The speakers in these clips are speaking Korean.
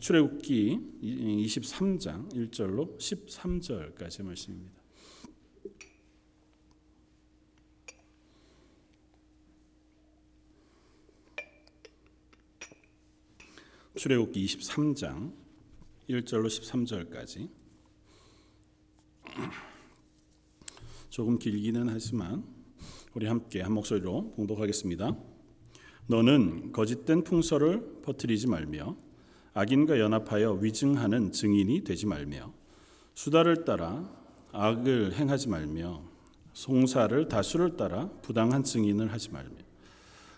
출애굽기 23장 1절로 13절까지 말씀입니다. 출애굽기 23장 1절로 13절까지 조금 길기는 하지만 우리 함께 한 목소리로 봉독하겠습니다. 너는 거짓된 풍설을 퍼뜨리지 말며 악인과 연합하여 위증하는 증인이 되지 말며 수다를 따라 악을 행하지 말며 송사를 다수를 따라 부당한 증인을 하지 말며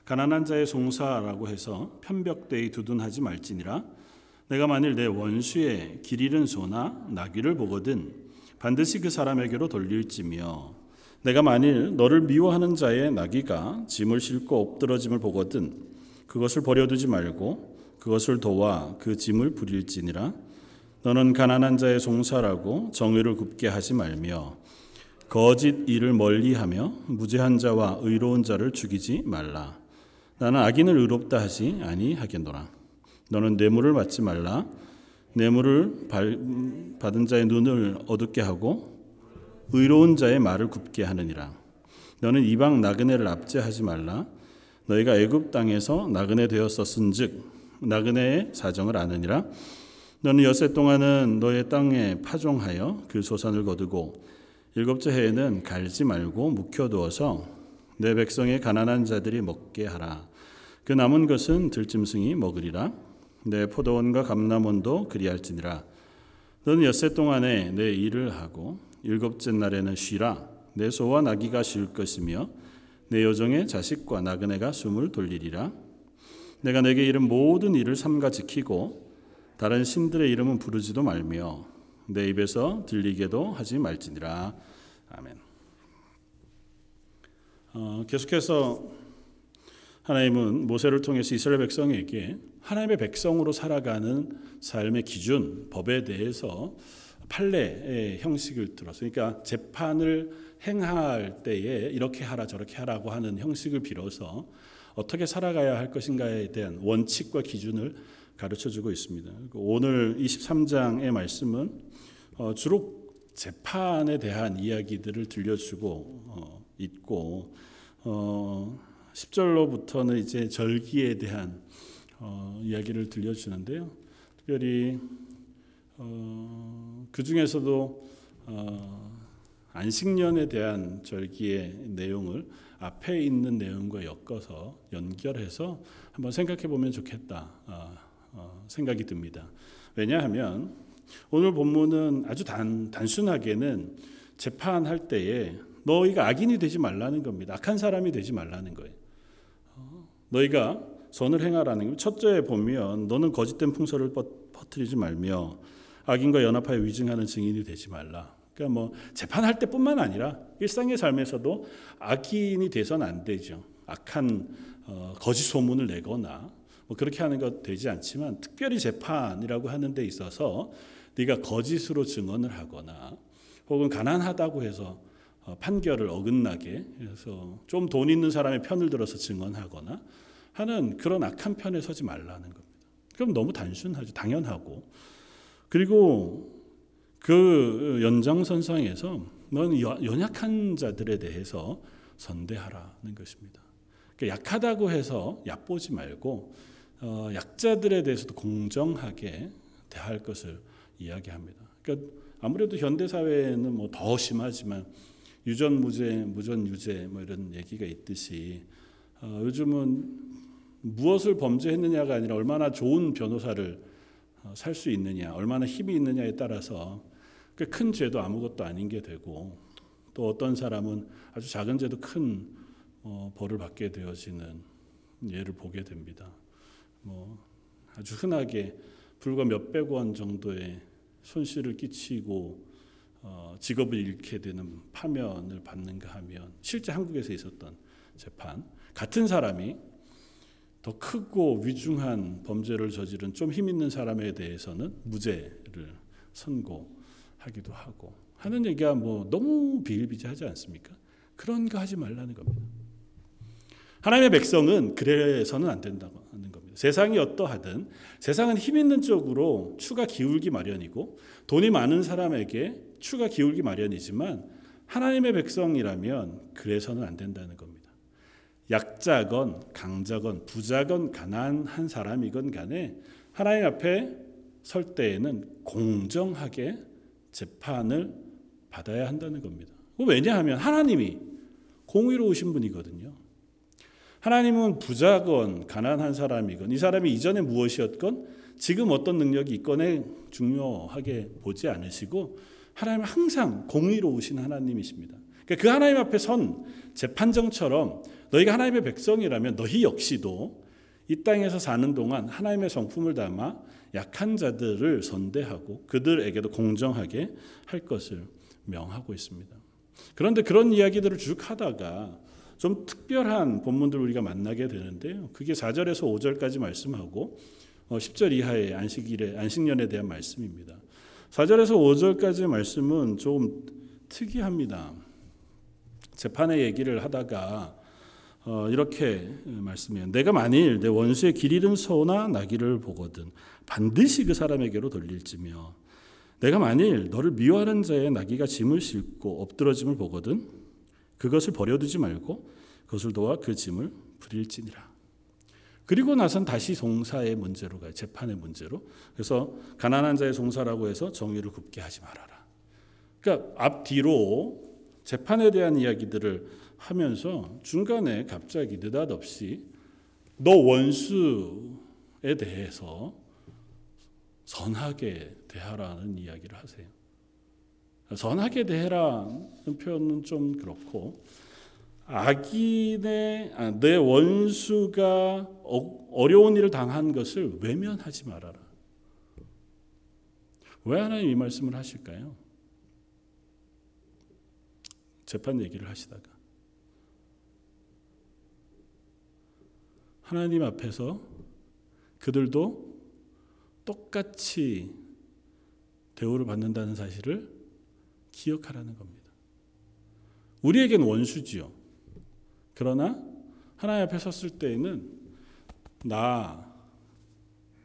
가난한 자의 송사라고 해서 편벽되이 두둔하지 말지니라. 내가 만일 내 원수의 길 잃은 소나 나귀를 보거든 반드시 그 사람에게로 돌릴지며 내가 만일 너를 미워하는 자의 나귀가 짐을 싣고 엎드러짐을 보거든 그것을 버려두지 말고 그것을 도와 그 짐을 부릴지니라. 너는 가난한 자의 송사라고 정의를 굽게 하지 말며 거짓 일을 멀리하며 무죄한 자와 의로운 자를 죽이지 말라. 나는 악인을 의롭다 하지 아니하겠노라. 너는 뇌물을 받지 말라. 뇌물을 받은 자의 눈을 어둡게 하고 의로운 자의 말을 굽게 하느니라. 너는 이방 나그네를 압제하지 말라. 너희가 애굽 땅에서 나그네 되었었은 즉 나그네의 사정을 아느니라. 너는 엿새 동안은 너의 땅에 파종하여 그 소산을 거두고 일곱째 해에는 갈지 말고 묵혀두어서 내 백성의 가난한 자들이 먹게 하라. 그 남은 것은 들짐승이 먹으리라. 내 포도원과 감람원도 그리할지니라. 너는 엿새 동안에 내 일을 하고 일곱째 날에는 쉬라. 내 소와 나귀가 쉴 것이며 내 여종의 자식과 나그네가 숨을 돌리리라. 내가 내게 이른 모든 일을 삼가 지키고 다른 신들의 이름은 부르지도 말며 내 입에서 들리게도 하지 말지니라. 아멘. 계속해서 하나님은 모세를 통해서 이스라엘 백성에게 하나님의 백성으로 살아가는 삶의 기준, 법에 대해서 판례의 형식을 들어서, 그러니까 재판을 행할 때에 이렇게 하라 저렇게 하라고 하는 형식을 빌어서 어떻게 살아가야 할 것인가에 대한 원칙과 기준을 가르쳐주고 있습니다. 오늘 23장의 말씀은 주로 재판에 대한 이야기들을 들려주고 있고 10절로부터는 이제 절기에 대한 이야기를 들려주는데요. 특별히 그 중에서도 안식년에 대한 절기의 내용을 앞에 있는 내용과 엮어서 연결해서 한번 생각해 보면 좋겠다 생각이 듭니다. 왜냐하면 오늘 본문은 아주 단순하게는 재판할 때에 너희가 악인이 되지 말라는 겁니다. 악한 사람이 되지 말라는 거예요. 너희가 선을 행하라는 겁니다. 첫째에 보면 너는 거짓된 풍설을 퍼뜨리지 말며 악인과 연합하여 위증하는 증인이 되지 말라. 그러니까 재판할 때뿐만 아니라 일상의 삶에서도 악인이 돼서는 안 되죠. 악한 거짓 소문을 내거나 그렇게 하는 것 되지 않지만 특별히 재판이라고 하는 데 있어서 네가 거짓으로 증언을 하거나 혹은 가난하다고 해서 판결을 어긋나게 해서 좀 돈 있는 사람의 편을 들어서 증언하거나 하는 그런 악한 편에 서지 말라는 겁니다. 그럼 너무 단순하죠. 당연하고. 그리고 그 연장선상에서 넌 연약한 자들에 대해서 선대하라는 것입니다. 그러니까 약하다고 해서 얕보지 말고 약자들에 대해서도 공정하게 대할 것을 이야기합니다. 그러니까 아무래도 현대사회에는 더 심하지만 유전무죄, 무전유죄 이런 얘기가 있듯이 요즘은 무엇을 범죄했느냐가 아니라 얼마나 좋은 변호사를 살 수 있느냐, 얼마나 힘이 있느냐에 따라서 큰 죄도 아무것도 아닌 게 되고 또 어떤 사람은 아주 작은 죄도 큰 벌을 받게 되어지는 예를 보게 됩니다. 아주 흔하게 불과 몇백 원 정도의 손실을 끼치고 직업을 잃게 되는 파면을 받는가 하면 실제 한국에서 있었던 재판, 같은 사람이 더 크고 위중한 범죄를 저지른 좀 힘 있는 사람에 대해서는 무죄를 선고하기도 하고 하는 얘기가 너무 비일비재하지 않습니까? 그런 거 하지 말라는 겁니다. 하나님의 백성은 그래서는 안 된다고 하는 겁니다. 세상이 어떠하든 세상은 힘 있는 쪽으로 추가 기울기 마련이고 돈이 많은 사람에게 추가 기울기 마련이지만 하나님의 백성이라면 그래서는 안 된다는 겁니다. 약자건 강자건 부자건 가난한 사람이건 간에 하나님 앞에 설 때에는 공정하게 재판을 받아야 한다는 겁니다. 왜냐하면 하나님이 공의로우신 분이거든요. 하나님은 부자건 가난한 사람이건 이 사람이 이전에 무엇이었건 지금 어떤 능력이 있건에 중요하게 보지 않으시고 하나님은 항상 공의로우신 하나님이십니다. 그러니까 그 하나님 앞에 선 재판정처럼 너희가 하나님의 백성이라면 너희 역시도 이 땅에서 사는 동안 하나님의 성품을 담아 약한 자들을 선대하고 그들에게도 공정하게 할 것을 명하고 있습니다. 그런데 그런 이야기들을 쭉 하다가 좀 특별한 본문들을 우리가 만나게 되는데요. 그게 4절에서 5절까지 말씀하고 10절 이하의 안식년에 대한 말씀입니다. 4절에서 5절까지의 말씀은 좀 특이합니다. 재판의 얘기를 하다가 이렇게 말씀해요. 내가 만일 내 원수의 길 잃은 소나 나귀를 보거든 반드시 그 사람에게로 돌릴지며 내가 만일 너를 미워하는 자의 나귀가 짐을 싣고 엎드러짐을 보거든 그것을 버려두지 말고 그것을 도와 그 짐을 부릴지니라. 그리고 나선 다시 송사의 문제로 가요. 재판의 문제로. 그래서 가난한 자의 송사라고 해서 정의를 굽게 하지 말아라. 그러니까 앞뒤로 재판에 대한 이야기들을 하면서 중간에 갑자기 느닷없이 너 원수에 대해서 선하게 대하라는 이야기를 하세요. 선하게 대해라는 표현은 좀 그렇고 내 원수가 어려운 일을 당한 것을 외면하지 말아라. 왜 하나님 이 말씀을 하실까요? 재판 얘기를 하시다가 하나님 앞에서 그들도 똑같이 대우를 받는다는 사실을 기억하라는 겁니다. 우리에겐 원수지요. 그러나 하나님 앞에 섰을 때에는 나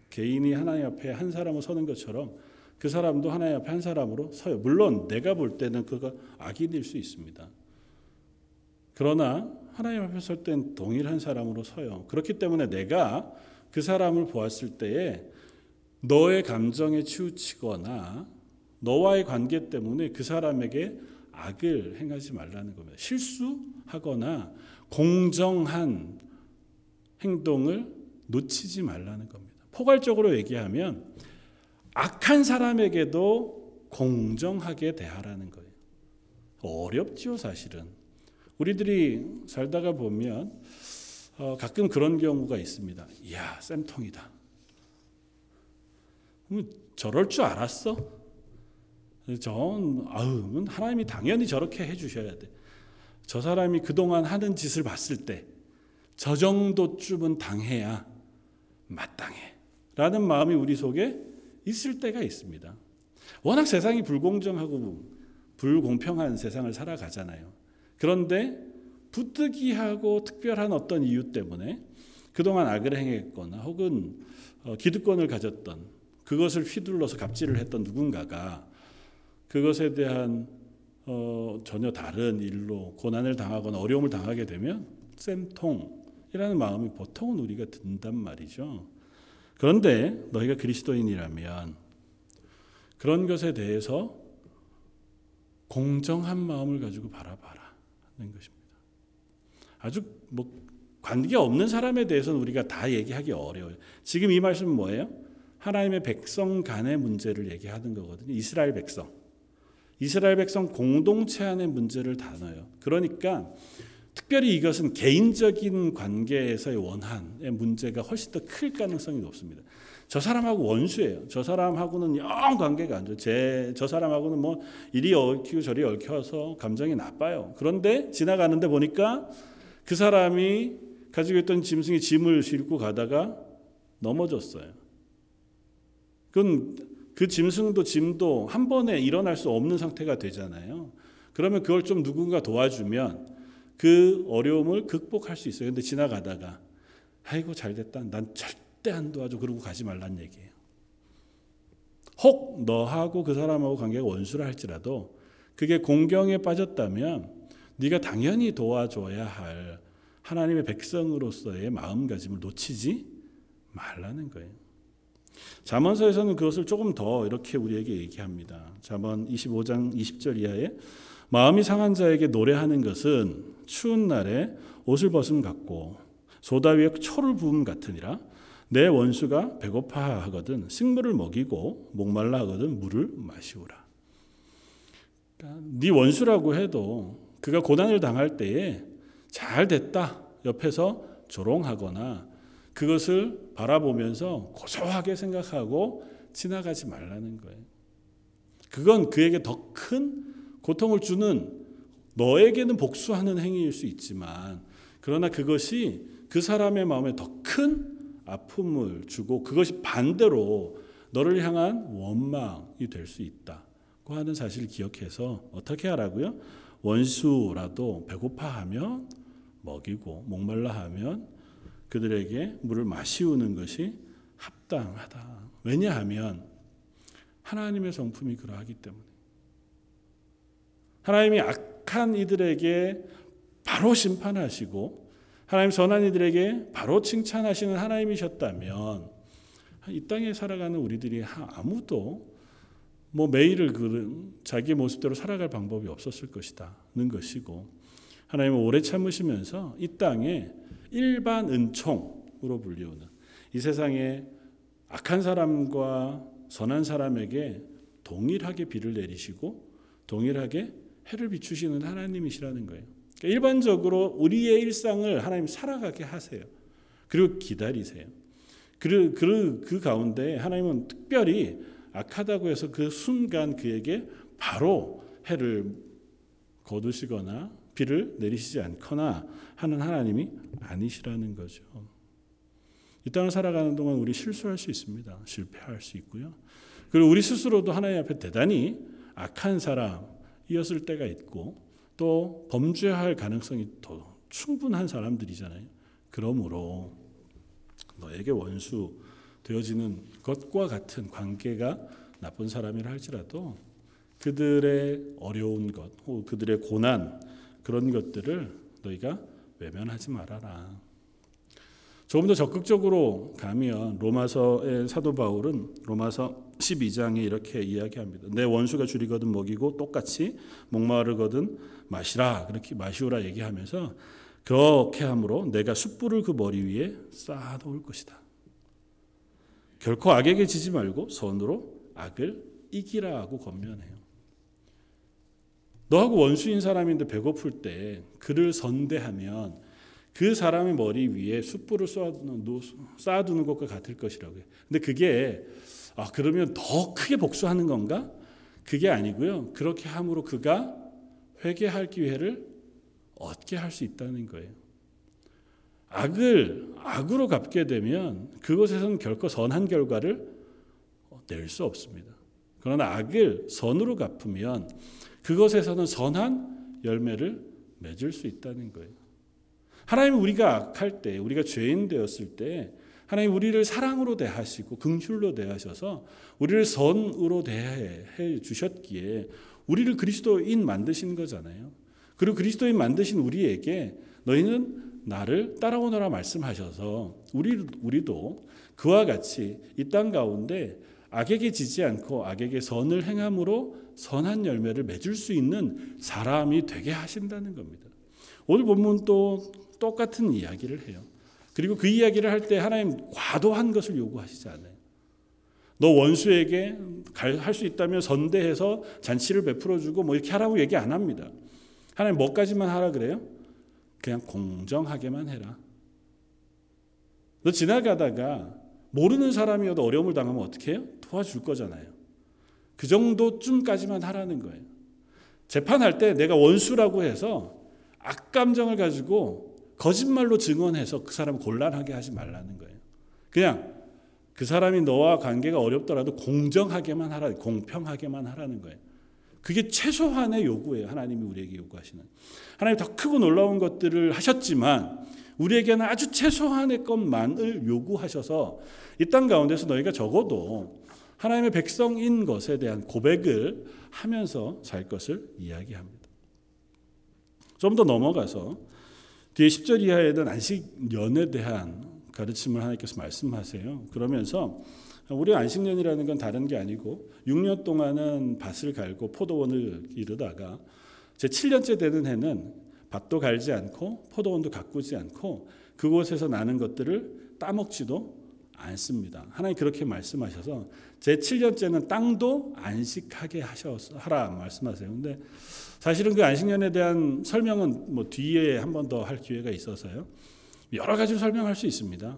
개인이 하나님 앞에 한 사람으로 서는 것처럼 그 사람도 하나님 앞에 한 사람으로 서요. 물론 내가 볼 때는 그가 악인일 수 있습니다. 그러나 하나님 앞에 설 때는 동일한 사람으로 서요. 그렇기 때문에 내가 그 사람을 보았을 때에 너의 감정에 치우치거나 너와의 관계 때문에 그 사람에게 악을 행하지 말라는 겁니다. 실수하거나 공정한 행동을 놓치지 말라는 겁니다. 포괄적으로 얘기하면 악한 사람에게도 공정하게 대하라는 거예요. 어렵죠, 사실은. 우리들이 살다가 보면 가끔 그런 경우가 있습니다. 이야, 쌤통이다. 저럴 줄 알았어? 하나님이 당연히 저렇게 해주셔야 돼. 저 사람이 그동안 하는 짓을 봤을 때 저 정도쯤은 당해야 마땅해 라는 마음이 우리 속에 있을 때가 있습니다. 워낙 세상이 불공정하고 불공평한 세상을 살아가잖아요. 그런데 부득이하고 특별한 어떤 이유 때문에 그동안 악을 행했거나 혹은 기득권을 가졌던 그것을 휘둘러서 갑질을 했던 누군가가 그것에 대한 전혀 다른 일로 고난을 당하거나 어려움을 당하게 되면 쌤통이라는 마음이 보통은 우리가 든단 말이죠. 그런데 너희가 그리스도인이라면 그런 것에 대해서 공정한 마음을 가지고 바라봐라는 것입니다. 아주 관계없는 사람에 대해서는 우리가 다 얘기하기 어려워요. 지금 이 말씀은 뭐예요? 하나님의 백성 간의 문제를 얘기하는 거거든요. 이스라엘 백성 공동체 안의 문제를 다뤄요. 그러니까 특별히 이것은 개인적인 관계에서의 원한의 문제가 훨씬 더 클 가능성이 높습니다. 저 사람하고 원수예요. 저 사람하고는 영 관계가 안 좋아요. 저 사람하고는 뭐 이리 얽히고 저리 얽혀서 감정이 나빠요. 그런데 지나가는데 보니까 그 사람이 가지고 있던 짐승이 짐을 싣고 가다가 넘어졌어요. 그 짐승도 짐도 한 번에 일어날 수 없는 상태가 되잖아요. 그러면 그걸 좀 누군가 도와주면 그 어려움을 극복할 수 있어요. 근데 지나가다가 아이고 잘됐다. 난 절대 안 도와줘. 그러고 가지 말란 얘기예요. 혹 너하고 그 사람하고 관계가 원수라 할지라도 그게 공경에 빠졌다면 네가 당연히 도와줘야 할 하나님의 백성으로서의 마음가짐을 놓치지 말라는 거예요. 잠언서에서는 그것을 조금 더 이렇게 우리에게 얘기합니다. 잠언 25장 20절 이하에 마음이 상한 자에게 노래하는 것은 추운 날에 옷을 벗음 같고 소다 위에 초를 부음 같으니라. 내 원수가 배고파 하거든 식물을 먹이고 목말라 하거든 물을 마시우라. 네 원수라고 해도 그가 고난을 당할 때에 잘 됐다 옆에서 조롱하거나 그것을 바라보면서 고소하게 생각하고 지나가지 말라는 거예요. 그건 그에게 더 큰 고통을 주는, 너에게는 복수하는 행위일 수 있지만 그러나 그것이 그 사람의 마음에 더 큰 아픔을 주고 그것이 반대로 너를 향한 원망이 될 수 있다고 하는 사실을 기억해서 어떻게 하라고요? 원수라도 배고파하면 먹이고 목말라하면 그들에게 물을 마시우는 것이 합당하다. 왜냐하면 하나님의 성품이 그러하기 때문에, 하나님이 악한 이들에게 바로 심판하시고 하나님 선한 이들에게 바로 칭찬하시는 하나님이셨다면 이 땅에 살아가는 우리들이 아무도 매일을 자기 모습대로 살아갈 방법이 없었을 것이다는 것이고, 하나님은 오래 참으시면서 이 땅에 일반 은총으로 불리우는 이 세상에 악한 사람과 선한 사람에게 동일하게 비를 내리시고 동일하게 해를 비추시는 하나님이시라는 거예요. 그러니까 일반적으로 우리의 일상을 하나님 살아가게 하세요. 그리고 기다리세요. 그 가운데 하나님은 특별히 악하다고 해서 그 순간 그에게 바로 해를 거두시거나 비를 내리시지 않거나 하는 하나님이 아니시라는 거죠. 이 땅을 살아가는 동안 우리 실수할 수 있습니다. 실패할 수 있고요. 그리고 우리 스스로도 하나님 앞에 대단히 악한 사람이었을 때가 있고 또 범죄할 가능성이 더 충분한 사람들이잖아요. 그러므로 너에게 원수 되어지는 것과 같은 관계가 나쁜 사람이라 할지라도 그들의 어려운 것, 혹은 그들의 고난, 그런 것들을 너희가 외면하지 말아라. 조금 더 적극적으로 가면 로마서의 사도 바울은 로마서 12장에 이렇게 이야기합니다. 내 원수가 줄이거든 먹이고 똑같이 목마르거든 마시라, 그렇게 마시오라 얘기하면서 그렇게 함으로 내가 숯불을 그 머리 위에 쌓아놓을 것이다. 결코 악에게 지지 말고 선으로 악을 이기라고 권면해요. 너하고 원수인 사람인데 배고플 때 그를 선대하면 그 사람의 머리 위에 숯불을 쌓아두는 것과 같을 것이라고요. 근데 그게 그러면 더 크게 복수하는 건가? 그게 아니고요. 그렇게 함으로 그가 회개할 기회를 얻게 할 수 있다는 거예요. 악을 악으로 갚게 되면 그것에서는 결코 선한 결과를 낼 수 없습니다. 그러나 악을 선으로 갚으면 그것에서는 선한 열매를 맺을 수 있다는 거예요. 하나님은 우리가 악할 때, 우리가 죄인 되었을 때 하나님 우리를 사랑으로 대하시고 긍휼로 대하셔서 우리를 선으로 대해 주셨기에 우리를 그리스도인 만드신 거잖아요. 그리고 그리스도인 만드신 우리에게 너희는 나를 따라오너라 말씀하셔서 우리도 그와 같이 이 땅 가운데 악에게 지지 않고 악에게 선을 행함으로 선한 열매를 맺을 수 있는 사람이 되게 하신다는 겁니다. 오늘 본문 또 똑같은 이야기를 해요. 그리고 그 이야기를 할 때 하나님 과도한 것을 요구하시지 않아요. 너 원수에게 할 수 있다면 선대해서 잔치를 베풀어주고 이렇게 하라고 얘기 안 합니다. 하나님 뭐까지만 하라 그래요? 그냥 공정하게만 해라. 너 지나가다가 모르는 사람이어도 어려움을 당하면 어떻게 해요? 도와줄 거잖아요. 그 정도쯤까지만 하라는 거예요. 재판할 때 내가 원수라고 해서 악감정을 가지고 거짓말로 증언해서 그 사람을 곤란하게 하지 말라는 거예요. 그냥 그 사람이 너와 관계가 어렵더라도 공정하게만 하라, 공평하게만 하라는 거예요. 그게 최소한의 요구예요. 하나님이 우리에게 요구하시는. 하나님 더 크고 놀라운 것들을 하셨지만 우리에게는 아주 최소한의 것만을 요구하셔서 이 땅 가운데서 너희가 적어도 하나님의 백성인 것에 대한 고백을 하면서 살 것을 이야기합니다. 좀 더 넘어가서 뒤에 10절 이하에는 안식년에 대한 가르침을 하나님께서 말씀하세요. 그러면서 우리 안식년이라는 건 다른 게 아니고 6년 동안은 밭을 갈고 포도원을 이루다가 제 7년째 되는 해는 밭도 갈지 않고 포도원도 가꾸지 않고 그곳에서 나는 것들을 따먹지도 않습니다. 하나님 그렇게 말씀하셔서 제 7년째는 땅도 안식하게 하라 말씀하세요. 근데 사실은 그 안식년에 대한 설명은 뭐 뒤에 한 번 더 할 기회가 있어서요. 여러 가지로 설명할 수 있습니다.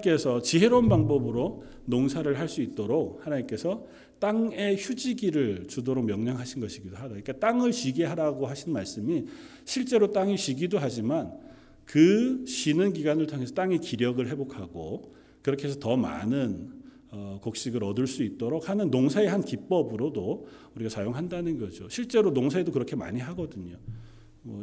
하나님께서 지혜로운 방법으로 농사를 할 수 있도록 하나님께서 땅에 휴지기를 주도록 명령하신 것이기도 하다. 그러니까 땅을 쉬게 하라고 하신 말씀이 실제로 땅이 쉬기도 하지만 그 쉬는 기간을 통해서 땅의 기력을 회복하고 그렇게 해서 더 많은 곡식을 얻을 수 있도록 하는 농사의 한 기법으로도 우리가 사용한다는 거죠. 실제로 농사에도 그렇게 많이 하거든요.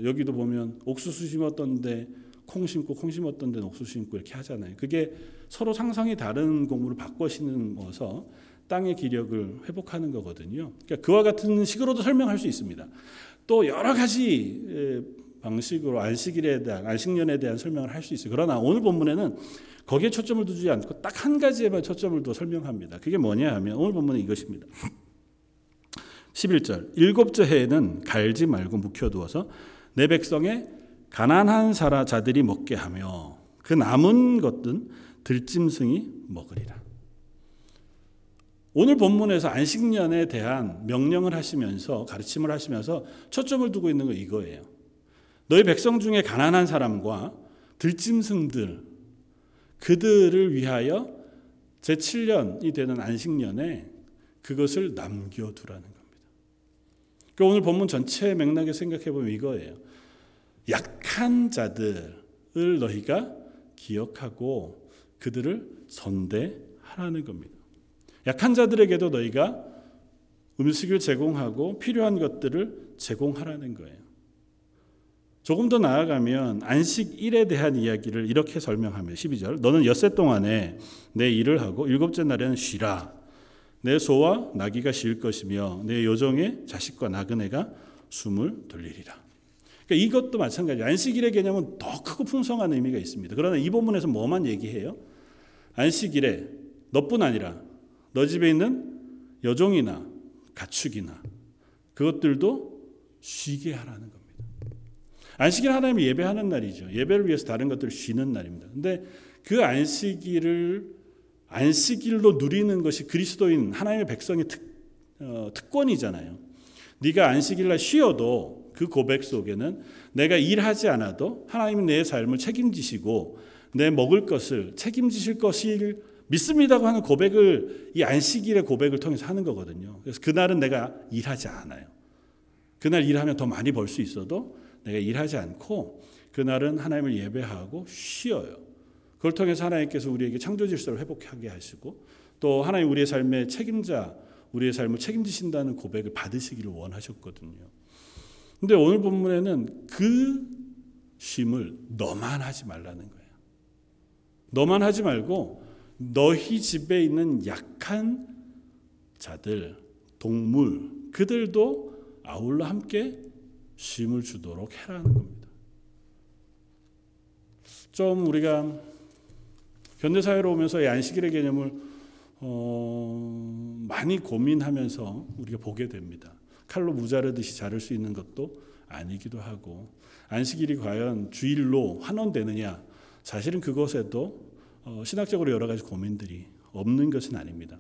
여기도 보면 옥수수 심었던데 콩 심고 콩 심었던 데는 옥수수 심고 이렇게 하잖아요. 그게 서로 상성이 다른 곡물을 바꿔 심는 거서 땅의 기력을 회복하는 거거든요. 그러니까 그와 같은 식으로도 설명할 수 있습니다. 또 여러 가지 방식으로 안식일에 대한 안식년에 대한 설명을 할 수 있어요. 그러나 오늘 본문에는 거기에 초점을 두지 않고 딱 한 가지에만 초점을 더 설명합니다. 그게 뭐냐 하면 오늘 본문은 이것입니다. 11절 일곱째 해에는 갈지 말고 묵혀두어서 내 백성의 가난한 자들이 먹게 하며 그 남은 것은 들짐승이 먹으리라. 오늘 본문에서 안식년에 대한 명령을 하시면서 가르침을 하시면서 초점을 두고 있는 건 이거예요. 너희 백성 중에 가난한 사람과 들짐승들 그들을 위하여 제7년이 되는 안식년에 그것을 남겨두라는 겁니다. 그러니까 오늘 본문 전체의 맥락에 생각해보면 이거예요. 약한 자들을 너희가 기억하고 그들을 선대하라는 겁니다. 약한 자들에게도 너희가 음식을 제공하고 필요한 것들을 제공하라는 거예요. 조금 더 나아가면 안식일에 대한 이야기를 이렇게 설명하며 12절 너는 엿새 동안에 내 일을 하고 일곱째 날에는 쉬라. 내 소와 나귀가 쉴 것이며 내 여종의 자식과 나그네가 숨을 돌리리라. 그러니까 이것도 마찬가지예요. 안식일의 개념은 더 크고 풍성한 의미가 있습니다. 그러나 이 본문에서 뭐만 얘기해요? 안식일에 너뿐 아니라 너 집에 있는 여종이나 가축이나 그것들도 쉬게 하라는 겁니다. 안식일은 하나님을 예배하는 날이죠. 예배를 위해서 다른 것들을 쉬는 날입니다. 그런데 그 안식일을 안식일로 누리는 것이 그리스도인 하나님의 백성의 특권이잖아요. 네가 안식일날 쉬어도 그 고백 속에는 내가 일하지 않아도 하나님은 내 삶을 책임지시고 내 먹을 것을 책임지실 것을 믿습니다고 하는 고백을 이 안식일의 고백을 통해서 하는 거거든요. 그래서 그날은 내가 일하지 않아요. 그날 일하면 더 많이 벌 수 있어도 내가 일하지 않고 그날은 하나님을 예배하고 쉬어요. 그걸 통해서 하나님께서 우리에게 창조 질서를 회복하게 하시고 또 하나님 우리의 삶의 책임자, 우리의 삶을 책임지신다는 고백을 받으시기를 원하셨거든요. 근데 오늘 본문에는 그 쉼을 너만 하지 말라는 거예요. 너만 하지 말고 너희 집에 있는 약한 자들, 동물, 그들도 아울러 함께 쉼을 주도록 해라는 겁니다. 좀 우리가 현대사회로 오면서 이 안식일의 개념을 많이 고민하면서 우리가 보게 됩니다. 칼로 무자르듯이 자를 수 있는 것도 아니기도 하고 안식일이 과연 주일로 환원되느냐 사실은 그것에도 신학적으로 여러 가지 고민들이 없는 것은 아닙니다.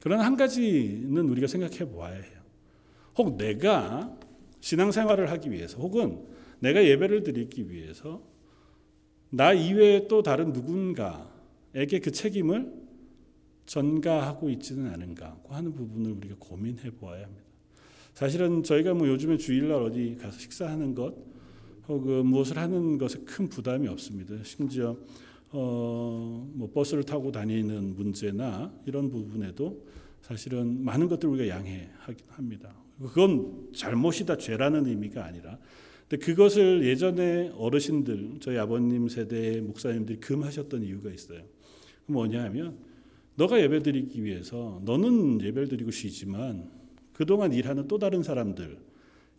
그러나 한 가지는 우리가 생각해 보아야 해요. 혹 내가 신앙생활을 하기 위해서 혹은 내가 예배를 드리기 위해서 나 이외에 또 다른 누군가에게 그 책임을 전가하고 있지는 않은가 하는 부분을 우리가 고민해 보아야 합니다. 사실은 저희가 뭐 요즘에 주일날 어디 가서 식사하는 것 혹은 무엇을 하는 것에 큰 부담이 없습니다. 심지어 뭐 버스를 타고 다니는 문제나 이런 부분에도 사실은 많은 것들을 우리가 양해합니다. 그건 잘못이다 죄라는 의미가 아니라 근데 그것을 예전에 어르신들, 저희 아버님 세대의 목사님들이 금하셨던 이유가 있어요. 뭐냐 하면 너가 예배드리기 위해서 너는 예배를 드리고 쉬지만 그동안 일하는 또 다른 사람들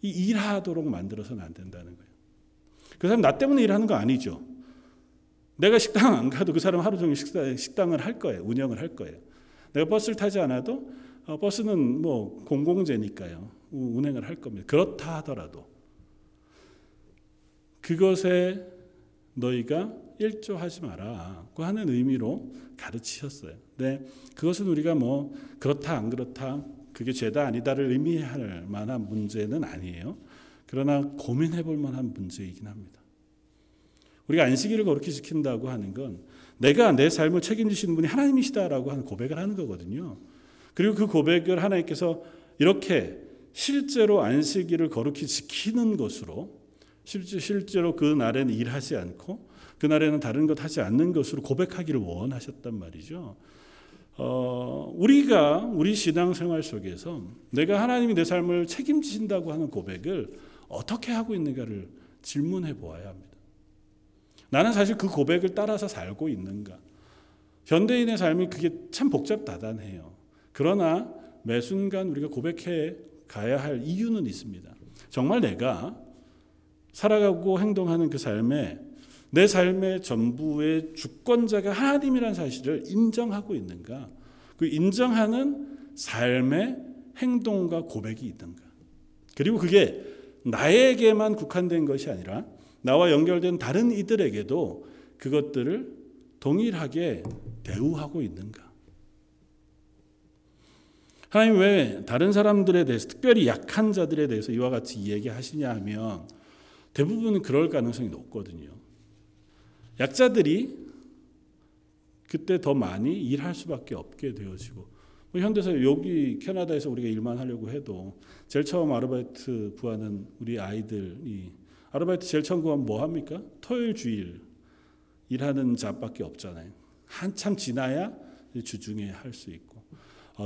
이 일하도록 만들어서는 안 된다는 거예요. 그 사람 나 때문에 일하는 거 아니죠. 내가 식당 안 가도 그 사람 하루 종일 식당을 할 거예요. 운영을 할 거예요. 내가 버스를 타지 않아도 버스는 뭐 공공재니까요. 운행을 할 겁니다. 그렇다 하더라도 그것에 너희가 일조하지 마라 하는 의미로 가르치셨어요. 네, 그것은 우리가 뭐 그렇다 안 그렇다 그게 죄다 아니다를 의미할 만한 문제는 아니에요. 그러나 고민해 볼 만한 문제이긴 합니다. 우리가 안식일을 거룩히 지킨다고 하는 건 내가 내 삶을 책임지시는 분이 하나님이시다라고 하는 고백을 하는 거거든요. 그리고 그 고백을 하나님께서 이렇게 실제로 안식일을 거룩히 지키는 것으로 실제로 그 날에는 일하지 않고 그 날에는 다른 것 하지 않는 것으로 고백하기를 원하셨단 말이죠. 우리가 우리 신앙생활 속에서 내가 하나님이 내 삶을 책임지신다고 하는 고백을 어떻게 하고 있는가를 질문해 보아야 합니다. 나는 사실 그 고백을 따라서 살고 있는가? 현대인의 삶이 그게 참 복잡다단해요. 그러나 매 순간 우리가 고백해 가야 할 이유는 있습니다. 정말 내가 살아가고 행동하는 그 삶에 내 삶의 전부의 주권자가 하나님이라는 사실을 인정하고 있는가? 그 인정하는 삶의 행동과 고백이 있는가? 그리고 그게 나에게만 국한된 것이 아니라 나와 연결된 다른 이들에게도 그것들을 동일하게 대우하고 있는가? 하나님 왜 다른 사람들에 대해서 특별히 약한 자들에 대해서 이와 같이 이야기하시냐 하면 대부분은 그럴 가능성이 높거든요. 약자들이 그때 더 많이 일할 수밖에 없게 되어지고 뭐 현대사회 여기 캐나다에서 우리가 일만 하려고 해도 제일 처음 아르바이트 구하는 우리 아이들이 아르바이트 제일 처음 구하면 뭐 합니까? 토요일 주일 일하는 잡밖에 없잖아요. 한참 지나야 주중에 할 수 있고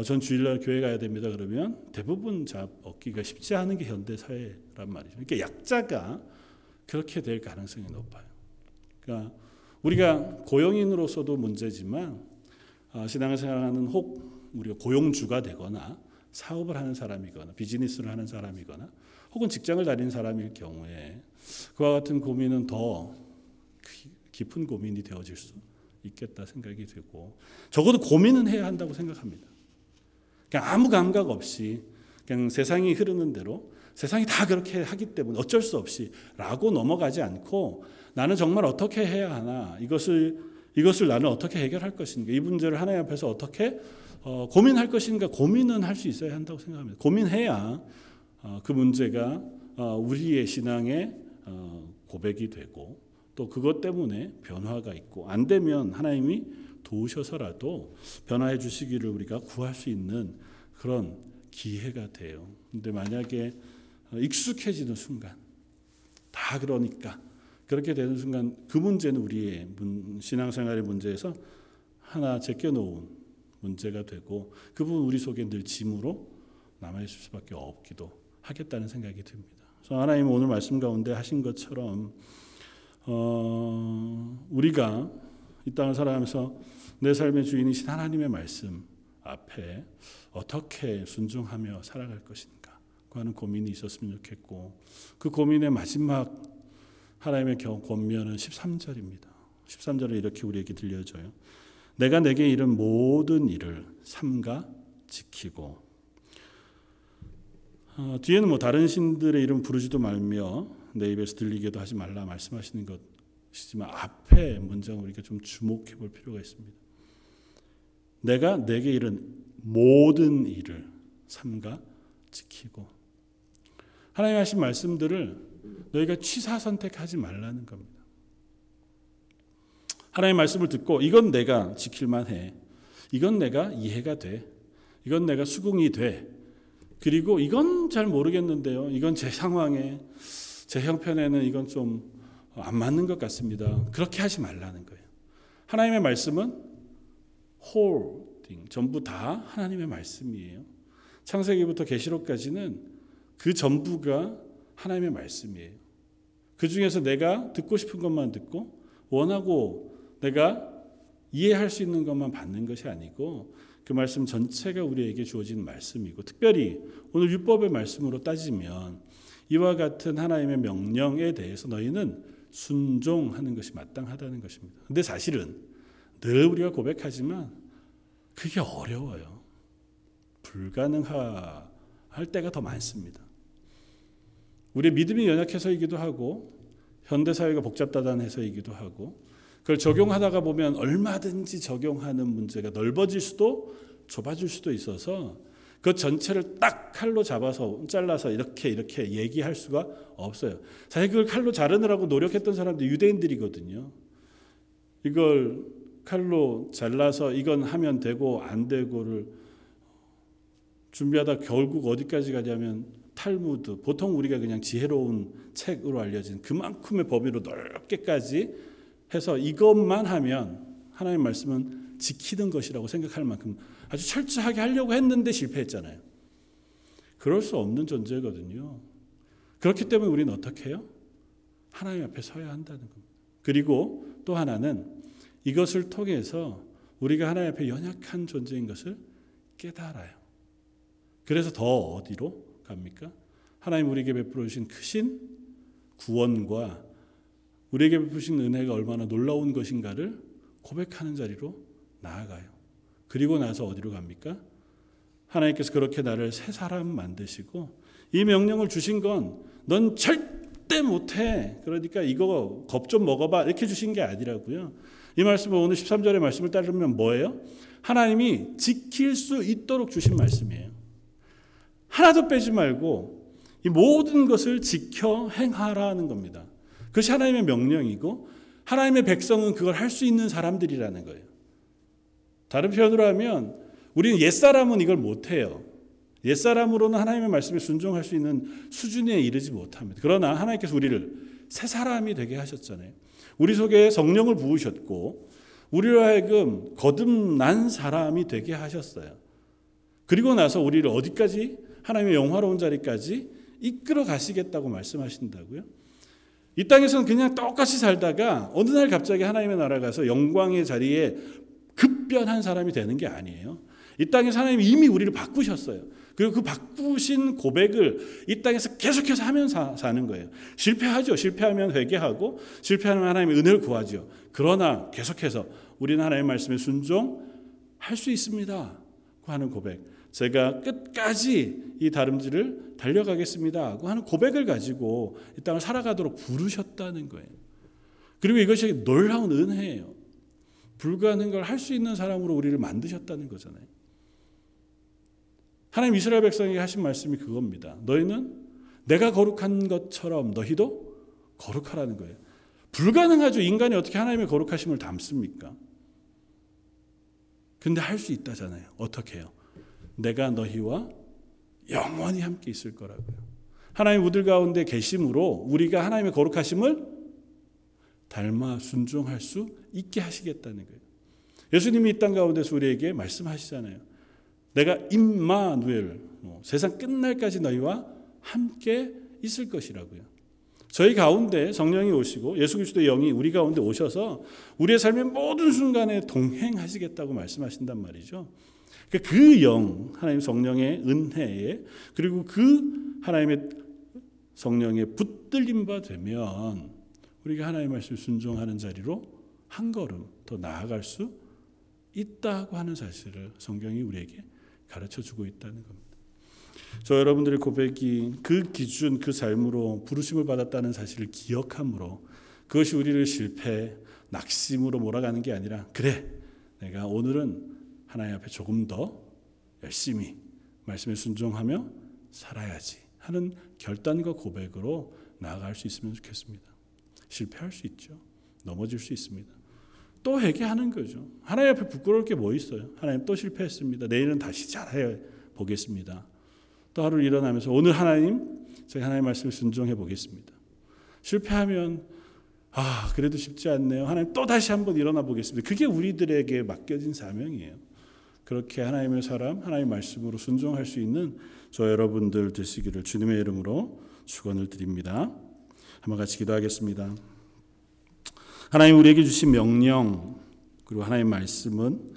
전 주일날 교회 가야 됩니다 그러면 대부분 잡 얻기가 쉽지 않은 게 현대사회란 말이죠. 그러니까 약자가 그렇게 될 가능성이 높아요. 그러니까 우리가 고용인으로서도 문제지만 신앙생활하는 혹 우리가 고용주가 되거나 사업을 하는 사람이거나 비즈니스를 하는 사람이거나 혹은 직장을 다니는 사람일 경우에 그와 같은 고민은 더 깊은 고민이 되어질 수 있겠다 생각이 되고 적어도 고민은 해야 한다고 생각합니다. 그냥 아무 감각 없이 그냥 세상이 흐르는 대로 세상이 다 그렇게 하기 때문에 어쩔 수 없이 라고 넘어가지 않고 나는 정말 어떻게 해야 하나 이것을 나는 어떻게 해결할 것인가 이 문제를 하나님 앞에서 어떻게 고민할 것인가 고민은 할 수 있어야 한다고 생각합니다. 고민해야 그 문제가 우리의 신앙의 고백이 되고 또 그것 때문에 변화가 있고 안 되면 하나님이 도우셔서라도 변화해 주시기를 우리가 구할 수 있는 그런 기회가 돼요. 근데 만약에 익숙해지는 순간 다 그러니까 그렇게 되는 순간 그 문제는 우리의 신앙생활의 문제에서 하나 제껴놓은 문제가 되고 그 부분 우리 속에 늘 짐으로 남아있을 수밖에 없기도 하겠다는 생각이 듭니다. 그래서 하나님은 오늘 말씀 가운데 하신 것처럼 우리가 이 땅을 살아가면서 내 삶의 주인이신 하나님의 말씀 앞에 어떻게 순종하며 살아갈 것인가 하는 고민이 있었으면 좋겠고 그 고민의 마지막 하나님의 권면은 13절입니다. 13절을 이렇게 우리에게 들려줘요. 내가 내게 이른 모든 일을 삼가 지키고 뒤에는 뭐 다른 신들의 이름 부르지도 말며 내 입에서 들리게도 하지 말라 말씀하시는 것이지만 앞에 문장 우리가 좀 주목해 볼 필요가 있습니다. 내가 내게 이른 모든 일을 삼가 지키고 하나님 하신 말씀들을 너희가 취사선택하지 말라는 겁니다. 하나님의 말씀을 듣고 이건 내가 지킬만 해. 이건 내가 이해가 돼. 이건 내가 수긍이 돼. 그리고 이건 잘 모르겠는데요. 이건 제 상황에 제 형편에는 이건 좀 안 맞는 것 같습니다. 그렇게 하지 말라는 거예요. 하나님의 말씀은 whole thing. 전부 다 하나님의 말씀이에요. 창세기부터 계시록까지는 그 전부가 하나님의 말씀이에요. 그 중에서 내가 듣고 싶은 것만 듣고 원하고 내가 이해할 수 있는 것만 받는 것이 아니고 그 말씀 전체가 우리에게 주어진 말씀이고, 특별히 오늘 율법의 말씀으로 따지면 이와 같은 하나님의 명령에 대해서 너희는 순종하는 것이 마땅하다는 것입니다. 근데 사실은 늘 우리가 고백하지만 그게 어려워요. 불가능할 때가 더 많습니다. 우리의 믿음이 연약해서이기도 하고 현대사회가 복잡다단해서이기도 하고, 그걸 적용하다가 보면 얼마든지 적용하는 문제가 넓어질 수도 좁아질 수도 있어서 그 전체를 딱 칼로 잡아서 잘라서 이렇게 얘기할 수가 없어요. 사실 그걸 칼로 자르느라고 노력했던 사람들이 유대인들이거든요. 이걸 칼로 잘라서 이건 하면 되고 안 되고를 준비하다 결국 어디까지 가냐면 탈무드, 보통 우리가 그냥 지혜로운 책으로 알려진 그만큼의 범위로 넓게까지 해서 이것만 하면 하나님 말씀은 지키는 것이라고 생각할 만큼 아주 철저하게 하려고 했는데 실패했잖아요. 그럴 수 없는 존재거든요. 그렇기 때문에 우리는 어떻게 해요? 하나님 앞에 서야 한다는 겁니다. 그리고 또 하나는 이것을 통해서 우리가 하나님 앞에 연약한 존재인 것을 깨달아요. 그래서 더 어디로 갑니까? 하나님 우리에게 베풀어 주신 크신 구원과 우리에게 베푸신 은혜가 얼마나 놀라운 것인가를 고백하는 자리로 나아가요. 그리고 나서 어디로 갑니까? 하나님께서 그렇게 나를 새 사람 만드시고 이 명령을 주신 건 넌 절대 못해, 그러니까 이거 겁 좀 먹어봐, 이렇게 주신 게 아니라고요. 이 말씀은 오늘 13절의 말씀을 따르면 뭐예요? 하나님이 지킬 수 있도록 주신 말씀이에요. 하나도 빼지 말고 이 모든 것을 지켜 행하라는 겁니다. 그것이 하나님의 명령이고 하나님의 백성은 그걸 할 수 있는 사람들이라는 거예요. 다른 표현으로 하면 우리는 옛사람은 이걸 못해요. 옛사람으로는 하나님의 말씀에 순종할 수 있는 수준에 이르지 못합니다. 그러나 하나님께서 우리를 새 사람이 되게 하셨잖아요. 우리 속에 성령을 부으셨고 우리로 하여금 거듭난 사람이 되게 하셨어요. 그리고 나서 우리를 어디까지? 하나님의 영화로운 자리까지 이끌어 가시겠다고 말씀하신다고요. 이 땅에서는 그냥 똑같이 살다가 어느 날 갑자기 하나님의 나라 가서 영광의 자리에 급변한 사람이 되는 게 아니에요. 이 땅에서 하나님이 이미 우리를 바꾸셨어요. 그리고 그 바꾸신 고백을 이 땅에서 계속해서 하면서 사는 거예요. 실패하죠. 실패하면 회개하고 실패하면 하나님의 은혜를 구하죠. 그러나 계속해서 우리는 하나님의 말씀에 순종할 수 있습니다 하는 고백, 제가 끝까지 이 다름질을 달려가겠습니다 하고 하는 고백을 가지고 이 땅을 살아가도록 부르셨다는 거예요. 그리고 이것이 놀라운 은혜예요. 불가능한 걸 할 수 있는 사람으로 우리를 만드셨다는 거잖아요. 하나님 이스라엘 백성에게 하신 말씀이 그겁니다. 너희는 내가 거룩한 것처럼 너희도 거룩하라는 거예요. 불가능하죠. 인간이 어떻게 하나님의 거룩하심을 담습니까? 근데 할 수 있다잖아요. 어떻게 해요? 내가 너희와 영원히 함께 있을 거라고요. 하나님 우들 가운데 계심으로 우리가 하나님의 거룩하심을 닮아 순종할 수 있게 하시겠다는 거예요. 예수님이 이 땅 가운데서 우리에게 말씀하시잖아요. 내가 임마누엘, 세상 끝날까지 너희와 함께 있을 것이라고요. 저희 가운데 성령이 오시고 예수 그리스도의 영이 우리 가운데 오셔서 우리의 삶의 모든 순간에 동행하시겠다고 말씀하신단 말이죠. 그 영, 하나님 성령의 은혜에, 그리고 그 하나님의 성령에 붙들림 바 되면 우리가 하나님의 말씀을 순종하는 자리로 한 걸음 더 나아갈 수 있다고 하는 사실을 성경이 우리에게 가르쳐주고 있다는 겁니다. 저 여러분들의 고백이 그 기준, 그 삶으로 부르심을 받았다는 사실을 기억함으로 그것이 우리를 실패, 낙심으로 몰아가는 게 아니라, 그래, 내가 오늘은 하나님 앞에 조금 더 열심히 말씀에 순종하며 살아야지 하는 결단과 고백으로 나아갈 수 있으면 좋겠습니다. 실패할 수 있죠. 넘어질 수 있습니다. 또 회개하는 거죠. 하나님 앞에 부끄러울 게 뭐 있어요. 하나님 또 실패했습니다. 내일은 다시 잘해 보겠습니다. 또 하루를 일어나면서 오늘 하나님, 제가 하나님 말씀을 순종해 보겠습니다. 실패하면 그래도 쉽지 않네요. 하나님 또 다시 한번 일어나 보겠습니다. 그게 우리들에게 맡겨진 사명이에요. 그렇게 하나님의 사람, 하나님의 말씀으로 순종할 수 있는 저 여러분들 되시기를 주님의 이름으로 축원을 드립니다. 한번 같이 기도하겠습니다. 하나님 우리에게 주신 명령 그리고 하나님의 말씀은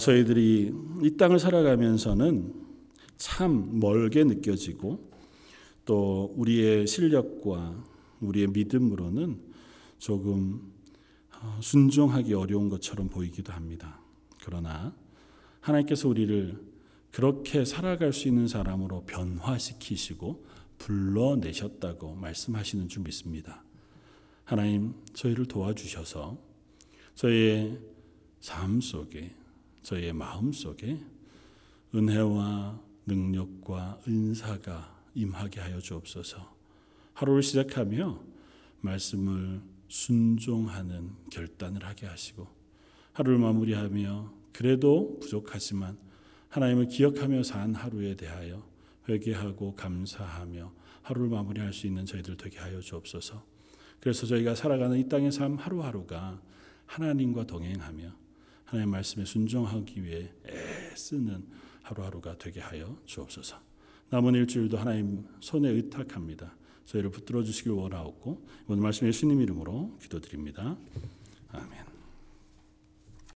저희들이 이 땅을 살아가면서는 참 멀게 느껴지고 또 우리의 실력과 우리의 믿음으로는 조금 순종하기 어려운 것처럼 보이기도 합니다. 그러나 하나님께서 우리를 그렇게 살아갈 수 있는 사람으로 변화시키시고 불러내셨다고 말씀하시는 줄 믿습니다. 하나님, 저희를 도와주셔서 저희의 삶 속에, 저희의 마음 속에 은혜와 능력과 은사가 임하게 하여 주옵소서. 하루를 시작하며 말씀을 순종하는 결단을 하게 하시고 하루를 마무리하며 그래도 부족하지만 하나님을 기억하며 산 하루에 대하여 회개하고 감사하며 하루를 마무리할 수 있는 저희들 되게 하여 주옵소서. 그래서 저희가 살아가는 이 땅의 삶 하루하루가 하나님과 동행하며 하나님의 말씀에 순종하기 위해 애쓰는 하루하루가 되게 하여 주옵소서. 남은 일주일도 하나님 손에 의탁합니다. 저희를 붙들어 주시길 원하옵고 오늘 말씀 예수님 이름으로 기도드립니다.